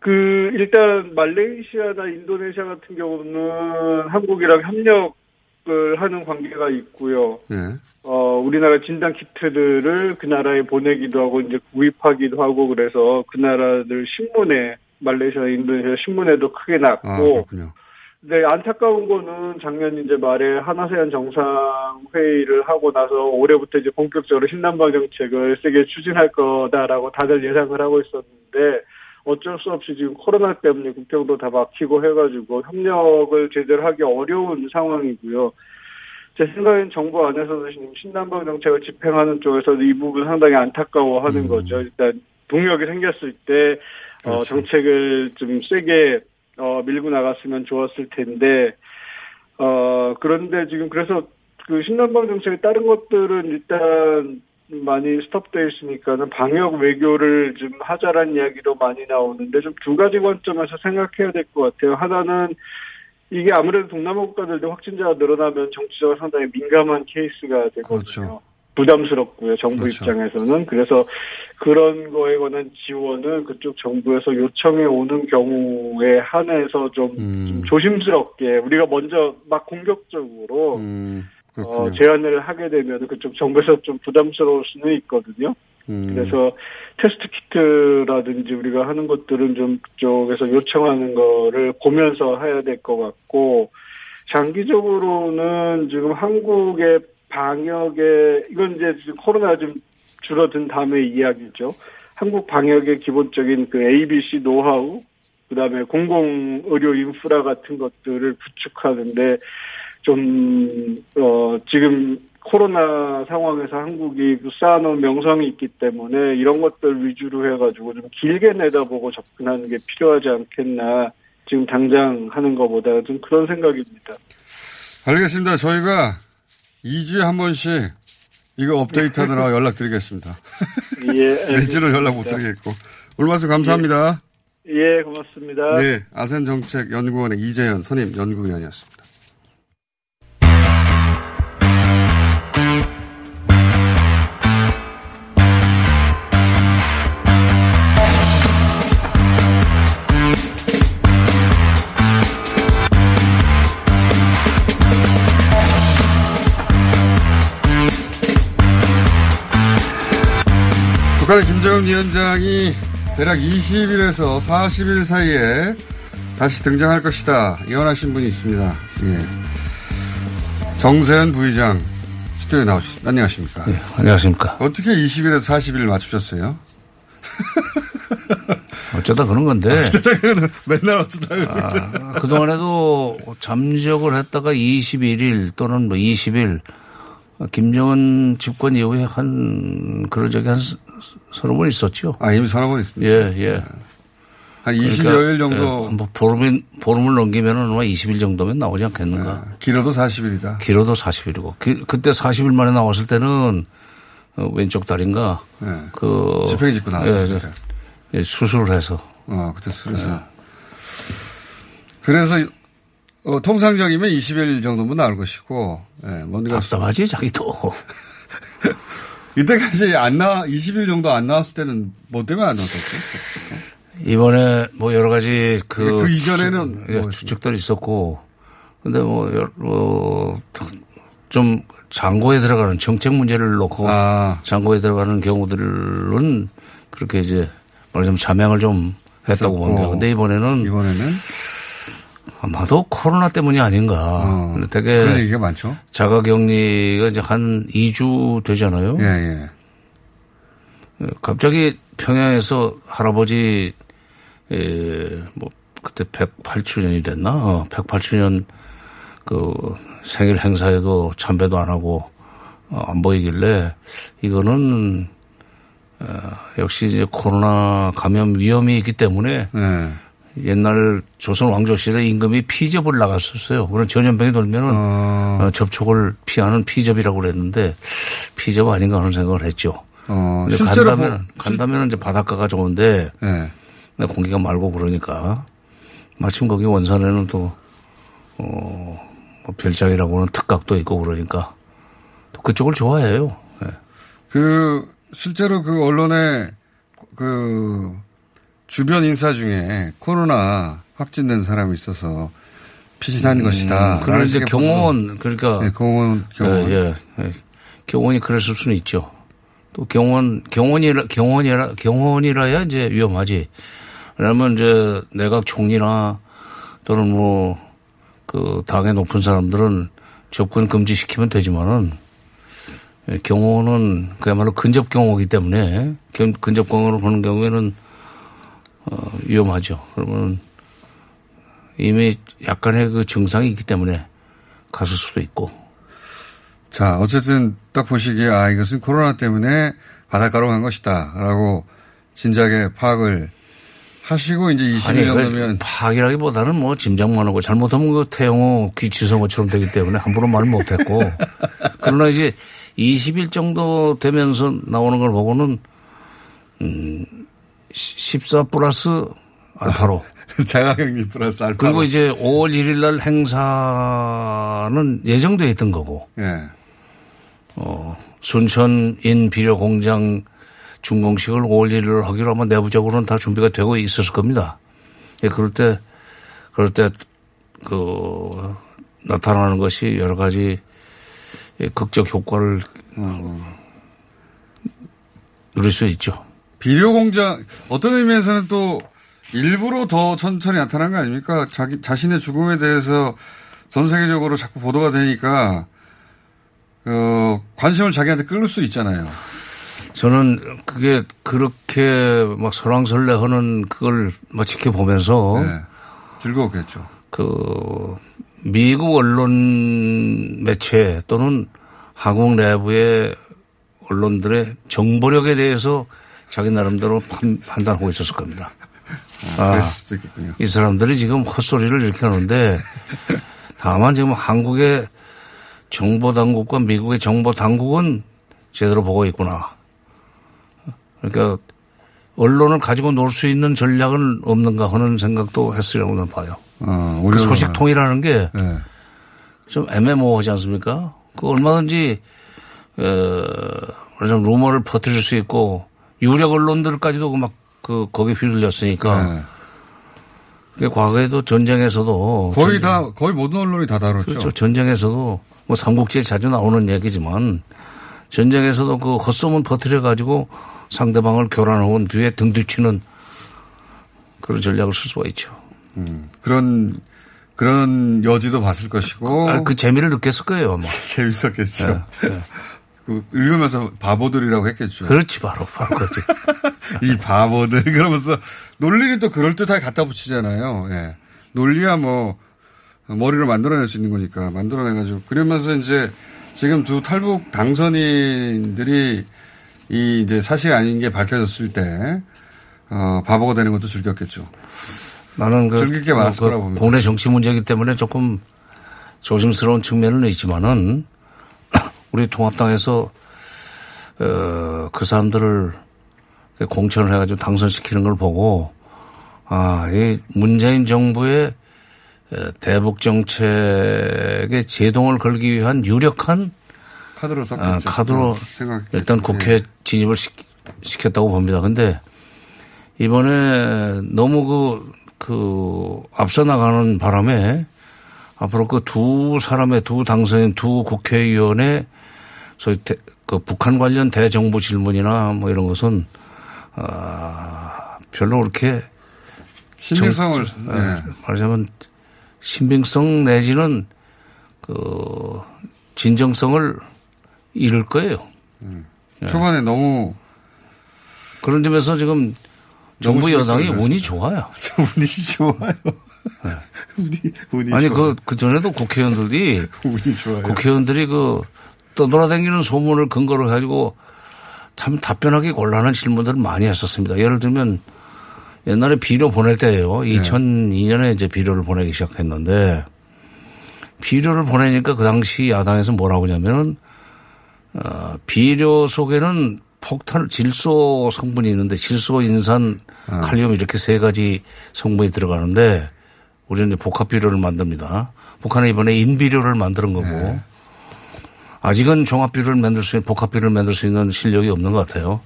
그 일단 말레이시아나 인도네시아 같은 경우는 한국이랑 협력을 하는 관계가 있고요. 네. 어 우리나라 진단 키트들을 그 나라에 보내기도 하고 이제 구입하기도 하고 그래서 그 나라들 신문에 말레이시아, 인도네시아 신문에도 크게 났고. 아, 근데 안타까운 거는 작년 이제 말에 한아세안 정상 회의를 하고 나서 올해부터 이제 본격적으로 신남방 정책을 세게 추진할 거다라고 다들 예상을 하고 있었는데. 어쩔 수 없이 지금 코로나 때문에 국경도 다 막히고 해가지고 협력을 제대로 하기 어려운 상황이고요. 제 생각엔 정부 안에서도 신남방 정책을 집행하는 쪽에서도 이 부분 상당히 안타까워하는 음. 거죠. 일단 동력이 생겼을 때 그렇죠. 어, 정책을 좀 세게 어, 밀고 나갔으면 좋았을 텐데 어, 그런데 지금 그래서 그 신남방 정책에 따른 것들은 일단 많이 스톱되어 있으니까는 방역 외교를 좀 하자란 이야기도 많이 나오는데 좀 두 가지 관점에서 생각해야 될 것 같아요. 하나는 이게 아무래도 동남아 국가들도 확진자가 늘어나면 정치적으로 상당히 민감한 케이스가 되거든요. 그렇죠. 부담스럽고요. 정부 그렇죠. 입장에서는. 그래서 그런 거에 관한 지원을 그쪽 정부에서 요청해 오는 경우에 한해서 좀, 음. 좀 조심스럽게 우리가 먼저 막 공격적으로 음. 그렇군요. 어, 제안을 하게 되면 그쪽 정부에서 좀 부담스러울 수는 있거든요. 음. 그래서 테스트 키트라든지 우리가 하는 것들은 좀 그쪽에서 요청하는 거를 보면서 해야 될 것 같고, 장기적으로는 지금 한국의 방역에, 이건 이제 지금 코로나 좀 줄어든 다음에 이야기죠. 한국 방역의 기본적인 그 에이비씨 노하우, 그 다음에 공공의료 인프라 같은 것들을 구축하는데, 좀, 어, 지금 코로나 상황에서 한국이 쌓아놓은 명성이 있기 때문에 이런 것들 위주로 해가지고 좀 길게 내다보고 접근하는 게 필요하지 않겠나. 지금 당장 하는 것보다 좀 그런 생각입니다. 알겠습니다. 저희가 이 주에 한 번씩 이거 업데이트 하느라 연락드리겠습니다. 예. 매주로 연락 못 드리겠고. 오늘 말씀 감사합니다. 예, 예 고맙습니다. 네. 아산정책연구원의 이재현 선임 연구위원이었습니다. 북한의 김정은 위원장이 대략 이십일에서 사십일 사이에 다시 등장할 것이다 예언하신 분이 있습니다. 예. 정세현 부의장 스튜디오에 나오셨습니다. 안녕하십니까? 예, 안녕하십니까? 어떻게 이십일에서 사십일 맞추셨어요? 어쩌다 그런 건데. 어쩌다 그런 맨날 어쩌다 아, 그동안에도 잠적을 했다가 이십일일 또는 뭐 이십일 김정은 집권 이후에 한 그런 적이 한 서너 번 있었죠. 아, 이미 서너 번 있습니다. 예, 예. 한 이십여일 그러니까, 정도. 예, 뭐 보름인, 보름을 넘기면은 아마 이십일 정도면 나오지 않겠는가. 아, 길어도 사십일이다. 길어도 사십일이고. 기, 그때 사십일 만에 나왔을 때는 왼쪽 다리인가. 예. 그. 집행이 짚고 나왔어요. 예, 예, 수술을 해서. 어, 그때 수술해서. 예. 그래서 어, 통상적이면 이십일 정도면 나올 것이고, 예, 뭔가. 답답하지, 자기도. 이때까지 안 나, 이십일 정도 안 나왔을 때는 뭐 때문에 안 나왔었지? 이번에 뭐 여러 가지 그. 그 이전에는. 추측, 예, 추측들이 있었고, 근데 뭐, 여러, 뭐, 좀 장고에 들어가는 정책 문제를 놓고, 아. 장고에 들어가는 경우들은 그렇게 이제 말하자면 자명을 좀 했다고 봅니다. 근데 이번에는. 이번에는? 아마도 코로나 때문이 아닌가. 어, 되게 그런 얘기가 많죠. 자가격리가 이제 한 이 주 되잖아요. 예, 예. 갑자기 평양에서 할아버지, 예, 뭐, 그때 백팔 주년이 됐나? 어, 백팔 주년 그 생일 행사에도 참배도 안 하고 어, 안 보이길래 이거는 어, 역시 이제 코로나 감염 위험이 있기 때문에 예. 옛날 조선 왕조시대 임금이 피접을 나갔었어요. 그런 전염병이 돌면은 어. 접촉을 피하는 피접이라고 그랬는데 피접 아닌가 하는 생각을 했죠. 어. 간다면, 간다면 이제 바닷가가 좋은데 네. 공기가 맑고 그러니까 마침 거기 원산에는 또, 어, 뭐 별장이라고는 특각도 있고 그러니까 또 그쪽을 좋아해요. 네. 그, 실제로 그 언론에 그, 주변 인사 중에 코로나 확진된 사람이 있어서 피신한 음, 것이다. 그런 이제 경호원, 그러니까. 네, 경호원, 경호원. 예, 예, 예. 경호원이 그랬을 수는 있죠. 또 경호원, 경호원이라, 경호원이라, 경호원이라야 이제 위험하지. 왜냐면 이제 내각 총리나 또는 뭐 그 당의 높은 사람들은 접근 금지시키면 되지만은 경호원은 그야말로 근접 경호기 때문에 근접 경호를 보는 경우에는 어, 위험하죠. 그러면 이미 약간의 그 증상이 있기 때문에 갔을 수도 있고. 자, 어쨌든 딱 보시기에 아, 이것은 코로나 때문에 바닷가로 간 것이다. 라고 진작에 파악을 하시고 이제 이십일 정도면. 파악이라기 보다는 뭐 짐작만 하고 잘못하면 그 태영호 귀 지성호처럼 되기 때문에 함부로 말을 못했고. 그러나 이제 이십 일 정도 되면서 나오는 걸 보고는 음, 십사 플러스 알파로. 자가격리 플러스 알파로. 그리고 이제 오월 일일 날 행사는 예정되어 있던 거고. 예. 어, 순천 인 비료 공장 준공식을 오월 일일 하기로 아마 내부적으로는 다 준비가 되고 있었을 겁니다. 예, 그럴 때, 그럴 때, 그, 나타나는 것이 여러 가지 극적 효과를 어. 누릴 수 있죠. 비료 공장 어떤 의미에서는 또 일부러 더 천천히 나타난 거 아닙니까? 자기 자신의 죽음에 대해서 전 세계적으로 자꾸 보도가 되니까 어, 관심을 자기한테 끌을 수 있잖아요. 저는 그게 그렇게 막 설왕설래하는 그걸 막 지켜보면서 네, 즐거웠겠죠. 그 미국 언론 매체 또는 한국 내부의 언론들의 정보력에 대해서 자기 나름대로 판, 판단하고 있었을 겁니다. 아, 아, 이 사람들이 지금 헛소리를 이렇게 하는데 다만 지금 한국의 정보당국과 미국의 정보당국은 제대로 보고 있구나. 그러니까 언론을 가지고 놀 수 있는 전략은 없는가 하는 생각도 했으려고는 봐요. 아, 그 소식통이라는 게 좀 네. 애매모호하지 않습니까? 그 얼마든지 어, 루머를 퍼뜨릴 수 있고 유력 언론들까지도 막, 그, 거기에 휘둘렸으니까. 네. 그게 과거에도 전쟁에서도. 거의 전쟁. 다, 거의 모든 언론이 다 다뤘죠. 그렇죠. 전쟁에서도, 뭐, 삼국지에 자주 나오는 얘기지만, 전쟁에서도 그 헛소문 퍼뜨려가지고 상대방을 교란하고 뒤에 등 뒤치는 그런 전략을 쓸 수가 있죠. 음. 그런, 그런 여지도 봤을 것이고. 그, 아니, 그 재미를 느꼈을 거예요, 아마. 재밌었겠죠. 네. 네. 읽으면서 바보들이라고 했겠죠. 그렇지, 바로, 바로 그렇지. 이 바보들. 그러면서 논리는 또 그럴듯하게 갖다 붙이잖아요. 예. 논리야 뭐, 머리로 만들어낼 수 있는 거니까 만들어내가지고. 그러면서 이제 지금 두 탈북 당선인들이 이 이제 사실 아닌 게 밝혀졌을 때 어, 바보가 되는 것도 즐겼겠죠. 나는 그 즐길 게 많았을 뭐, 거라고 봅니다. 국내 정치 문제이기 때문에 조금 조심스러운 측면은 있지만은 우리 통합당에서 어, 그 사람들을 공천을 해가지고 당선시키는 걸 보고 아, 이 문재인 정부의 대북 정책에 제동을 걸기 위한 유력한 카드로 썼겠죠. 아, 카드로 일단 국회 진입을 시, 시켰다고 봅니다. 그런데 이번에 너무 그, 그 앞서 나가는 바람에 앞으로 그 두 사람의 두 당선인 두 국회의원의 소위 대, 그 북한 관련 대정부 질문이나 뭐 이런 것은 아, 별로 그렇게 신빙성을 정, 네. 말하자면 신빙성 내지는 그 진정성을 잃을 거예요. 음. 초반에 네. 너무 그런 점에서 지금 정부 너무 여당이 운이 좋아요. 운이 좋아요. 네. 운이, 운이 아니 그 그 전에도 국회의원들이 운이 좋아요. 국회의원들이 그 떠돌아다니는 소문을 근거로 가지고 참 답변하기 곤란한 질문들을 많이 했었습니다. 예를 들면 옛날에 비료 보낼 때예요. 네. 이천이 년에 이제 비료를 보내기 시작했는데 비료를 보내니까 그 당시 야당에서 뭐라고 하냐면은 어, 비료 속에는 폭탄 질소 성분이 있는데 질소, 인산, 아. 칼륨 이렇게 세 가지 성분이 들어가는데 우리는 이제 복합 비료를 만듭니다. 북한은 이번에 인비료를 만드는 거고 네. 아직은 종합 비료를 만들 수 있는 복합 비료를 만들 수 있는 실력이 없는 것 같아요.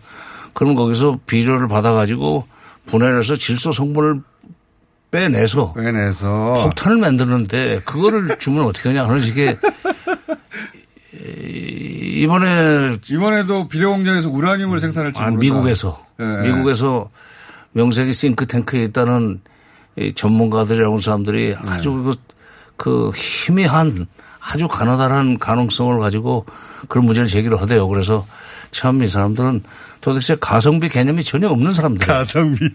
그러면 거기서 비료를 받아가지고 분해해서 질소 성분을 빼내서, 빼내서 폭탄을 만드는데 그거를 주면 어떻게 하냐 하는 식의 이번에 이번에도 비료 공장에서 우라늄을 생산할지 모르다. 미국에서 예. 미국에서 명색이 싱크탱크에 있다는 이 전문가들이라는 사람들이 예. 아주 그, 그 희미한 아주 가느다란 가능성을 가지고 그런 문제를 제기를 하대요. 그래서 참 이 사람들은 도대체 가성비 개념이 전혀 없는 사람들. 가성비.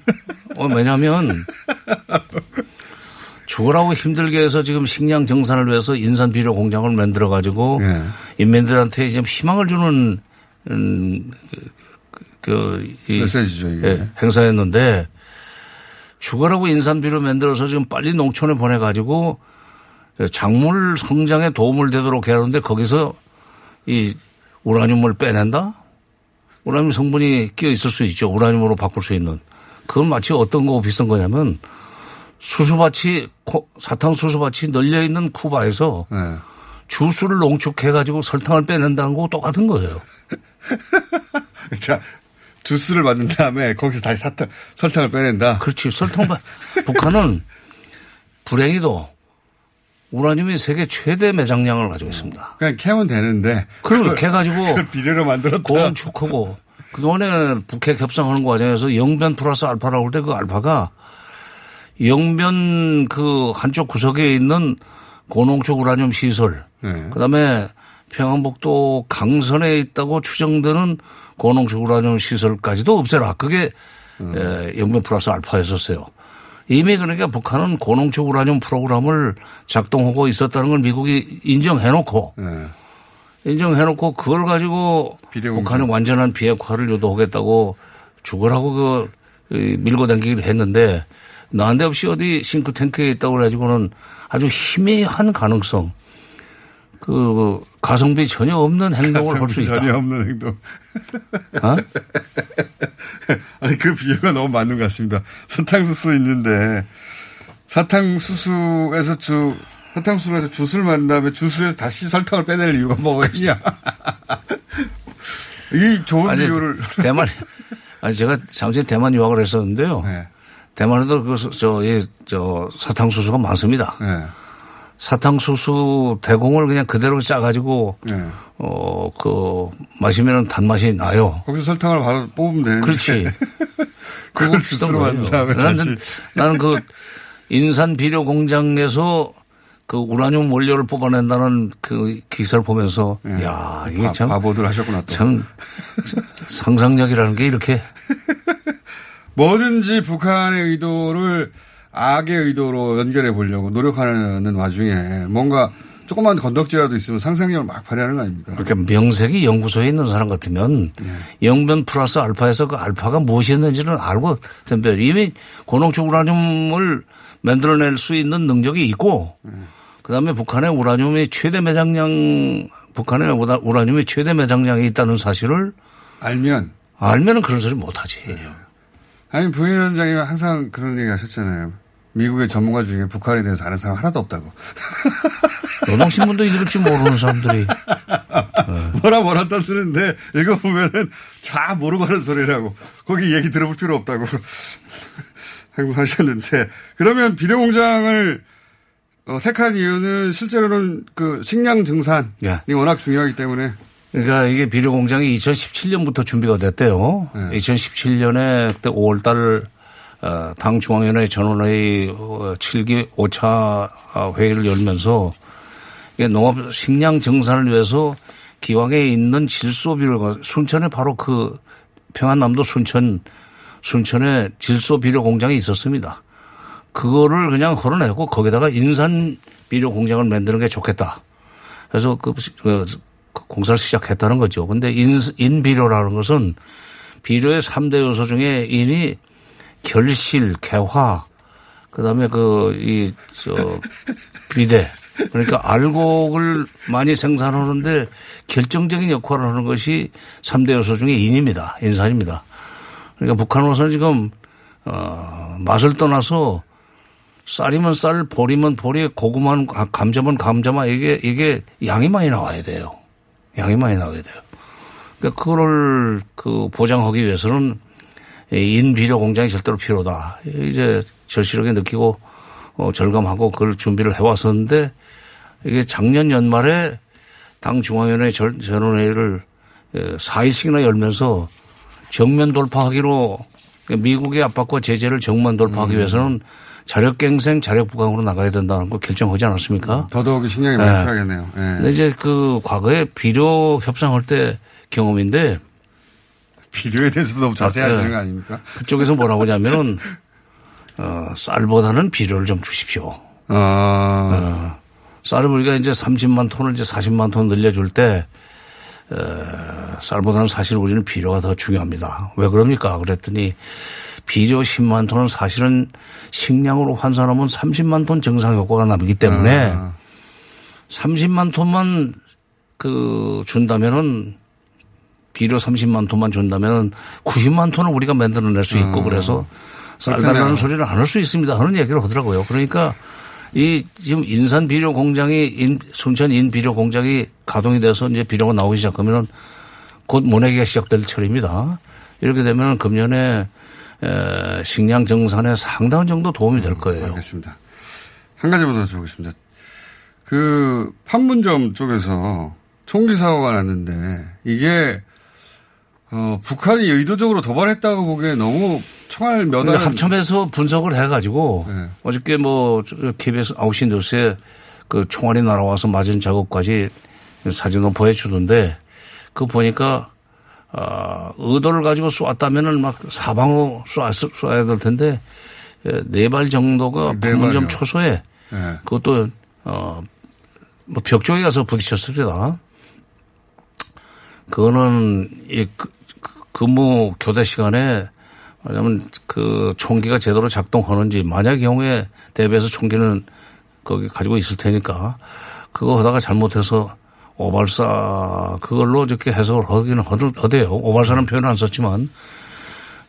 어, 왜냐하면 죽으라고 힘들게 해서 지금 식량 정산을 위해서 인산 비료 공장을 만들어 가지고 예. 인민들한테 지금 희망을 주는 음, 그, 그 메시지죠 이게 예, 행사였는데 죽으라고 인산 비료 만들어서 지금 빨리 농촌에 보내 가지고 작물 성장에 도움을 되도록 해야 하는데 거기서 이 우라늄을 빼낸다? 우라늄 성분이 끼어 있을 수 있죠. 우라늄으로 바꿀 수 있는. 그건 마치 어떤 거고 비슷한 거냐면 수수밭이 사탕 수수밭이 널려 있는 쿠바에서 네. 주스를 농축해 가지고 설탕을 빼낸다는 거고 똑같은 거예요. 그러니까 주스를 만든 다음에 거기서 다시 사탕 설탕을 빼낸다. 그렇지. 설탕 북한은 불행히도 우라늄이 세계 최대 매장량을 가지고 있습니다. 그냥 캐면 되는데. 그럼 캐가지고. 비료로 만들었다. 건축하고. 그동안에 북핵 협상하는 과정에서 영변 플러스 알파라고 할 때 그 알파가 영변 그 한쪽 구석에 있는 고농축 우라늄 시설. 네. 그 다음에 평안북도 강선에 있다고 추정되는 고농축 우라늄 시설까지도 없애라. 그게 음. 예, 영변 플러스 알파였었어요. 이미 그러니까 북한은 고농축 우라늄 프로그램을 작동하고 있었다는 걸 미국이 인정해놓고 네. 인정해놓고 그걸 가지고 북한의 완전한 비핵화를 유도하겠다고 죽으라고 그 밀고 당기기를 했는데 난데없이 어디 싱크탱크에 있다고 그래가지고는 아주 희미한 가능성 그 가성비 전혀 없는 행동을 할 수 있다. 전혀 없는 행동. 어? 아니 그 비유가 너무 맞는 것 같습니다. 사탕수수 있는데 사탕수수에서 주 사탕수수에서 주스를 만든 다음에 주스에서 다시 설탕을 빼낼 이유가 뭐가 있냐? 이 좋은 아니, 비유를 대만 아니 제가 잠시 대만 유학을 했었는데요. 네. 대만에도 그 저 예 저 사탕수수가 많습니다. 네. 사탕수수 대공을 그냥 그대로 짜가지고, 네. 어, 그, 마시면 단맛이 나요. 거기서 설탕을 바로 뽑으면 되는데. 그렇지. 그걸 주스로 만든다면 나는, 나는 그, 인산 비료 공장에서 그 우라늄 원료를 뽑아낸다는 그 기사를 보면서, 네. 야 이게 바, 참. 바보들 하셨구나. 또. 참, 상상력이라는 게 이렇게. 뭐든지 북한의 의도를 악의 의도로 연결해 보려고 노력하는 와중에 뭔가 조그만 건덕지라도 있으면 상상력을 막 발휘하는 거 아닙니까? 그러니까 명색이 연구소에 있는 사람 같으면 예. 영변 플러스 알파에서 그 알파가 무엇이었는지는 알고 덤벼. 이미 고농축 우라늄을 만들어낼 수 있는 능력이 있고 예. 그다음에 북한의 우라늄의 최대 매장량 북한의 우라늄의 최대 매장량이 있다는 사실을 알면 알면은 그런 소리 못하지. 예. 아니 부위원장이 항상 그런 얘기 하셨잖아요. 미국의 전문가 중에 북한에 대해서 아는 사람 하나도 없다고. 노동신문도 읽을지 모르는 사람들이. 네. 뭐라 뭐라 떠드는데 읽어보면은 다 모르고 하는 소리라고. 거기 얘기 들어볼 필요 없다고. 항상 하셨는데. 그러면 비료공장을 택한 이유는 실제로는 그 식량 증산이 네. 워낙 중요하기 때문에. 그러니까 이게 비료공장이 이천십칠 년부터 준비가 됐대요. 네. 이천십칠 년에 그때 오월 달 어, 당 중앙위원회 전원회의 칠 기 오 차 회의를 열면서 농업 식량 증산을 위해서 기왕에 있는 질소비료 순천에 바로 그 평안남도 순천 순천에 질소비료 공장이 있었습니다. 그거를 그냥 걸어내고 거기다가 인산 비료 공장을 만드는 게 좋겠다. 그래서 그, 그, 그 공사를 시작했다는 거죠. 근데 인, 인비료라는 것은 비료의 삼 대 요소 중에 인이 결실, 개화, 그 다음에 그, 이, 저, 비대. 그러니까 알곡을 많이 생산하는데 결정적인 역할을 하는 것이 삼 대 요소 중에 인입니다. 인산입니다. 그러니까 북한으로서는 지금, 어, 맛을 떠나서 쌀이면 쌀, 보리면 보리, 고구마는 감자면 감자마 이게, 이게 양이 많이 나와야 돼요. 양이 많이 나와야 돼요. 그러니까 그거를 그 보장하기 위해서는 인비료 공장이 절대로 필요하다. 이제 절실하게 느끼고 어, 절감하고 그걸 준비를 해왔었는데 이게 작년 연말에 당 중앙위원회 전원회의를 네 차씩이나 열면서 정면 돌파하기로 미국의 압박과 제재를 정면 돌파하기 음. 위해서는 자력갱생, 자력부강으로 나가야 된다는 걸 결정하지 않았습니까? 더더욱이 신경이 많이 네. 필요하겠네요. 네. 근데 이제 그 과거에 비료 협상할 때 경험인데 비료에 대해서 너무 자세히 네. 하시는 거 아닙니까? 그쪽에서 뭐라고 하냐면은, 어, 쌀보다는 비료를 좀 주십시오. 아. 어, 쌀을 우리가 이제 삼십만 톤을 이제 사십만 톤 늘려줄 때, 에, 쌀보다는 사실 우리는 비료가 더 중요합니다. 왜 그럽니까? 그랬더니, 비료 십만 톤은 사실은 식량으로 환산하면 삼십만 톤 정상 효과가 남기 때문에, 아. 삼십만 톤만 그, 준다면은, 비료 삼십만 톤만 준다면 구십만 톤을 우리가 만들어낼 수 있고 아, 그래서 쌀 달라는 소리를 안 할 수 있습니다 하는 얘기를 하더라고요. 그러니까 이 지금 인산 비료 공장이 인, 순천 인 비료 공장이 가동이 돼서 이제 비료가 나오기 시작하면은 곧 모내기가 시작될 철입니다. 이렇게 되면 금년에 에, 식량 정산에 상당한 정도 도움이 될 거예요. 알겠습니다. 한 가지만 더 주겠습니다. 그 판문점 쪽에서 총기 사고가 났는데 이게 어, 북한이 의도적으로 도발했다고 보기에 너무 청할 면허. 합참에서 분석을 해가지고 네. 어저께 뭐 케이비에스 아홉 시 뉴스에 그 총알이 날아와서 맞은 작업까지 사진도 보여주던데 그 보니까 어, 의도를 가지고 쏘았다면은 막 사방으로 쏴, 쏴야 될 텐데 네 발 정도가 판문점 초소에 네. 그것도 어, 뭐 벽 쪽에 가서 부딪혔습니다. 그거는 이 근무 교대 시간에 왜냐하면 그 총기가 제대로 작동하는지 만약 경우에 대비해서 총기는 거기 가지고 있을 테니까 그거 하다가 잘못해서 오발사 그걸로 이렇게 해석을 하기는 하대요. 오발사는 표현 안 썼지만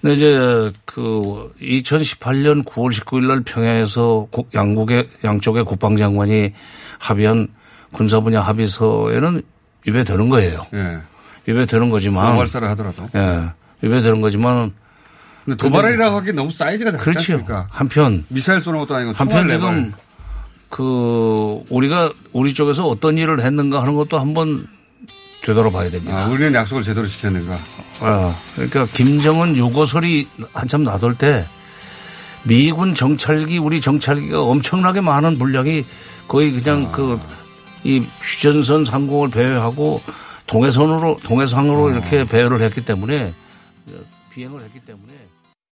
근데 이제 그 이천십팔 년 구월 십구 일 날 평양에서 양국의 양쪽의 국방장관이 합의한 군사 분야 합의서에는 위배되는 거예요. 예. 위배되는 거지만. 도발사를 하더라도. 예. 위배되는 거지만. 근데 도발이라고 하기엔 너무 사이즈가 작지 않습니까? 한편. 미사일 쏘는 것도 아니고. 한편 지금 그 우리가 우리 쪽에서 어떤 일을 했는가 하는 것도 한번 되돌아봐야 됩니다. 아, 우리는 약속을 제대로 지켰는가. 아, 그러니까 김정은 유고설이 한참 나돌 때 미군 정찰기 우리 정찰기가 엄청나게 많은 물량이 거의 그냥 아. 그 이 휴전선 상공을 배회하고 동해선으로, 동해상으로 어. 이렇게 배열을 했기 때문에, 비행을 했기 때문에.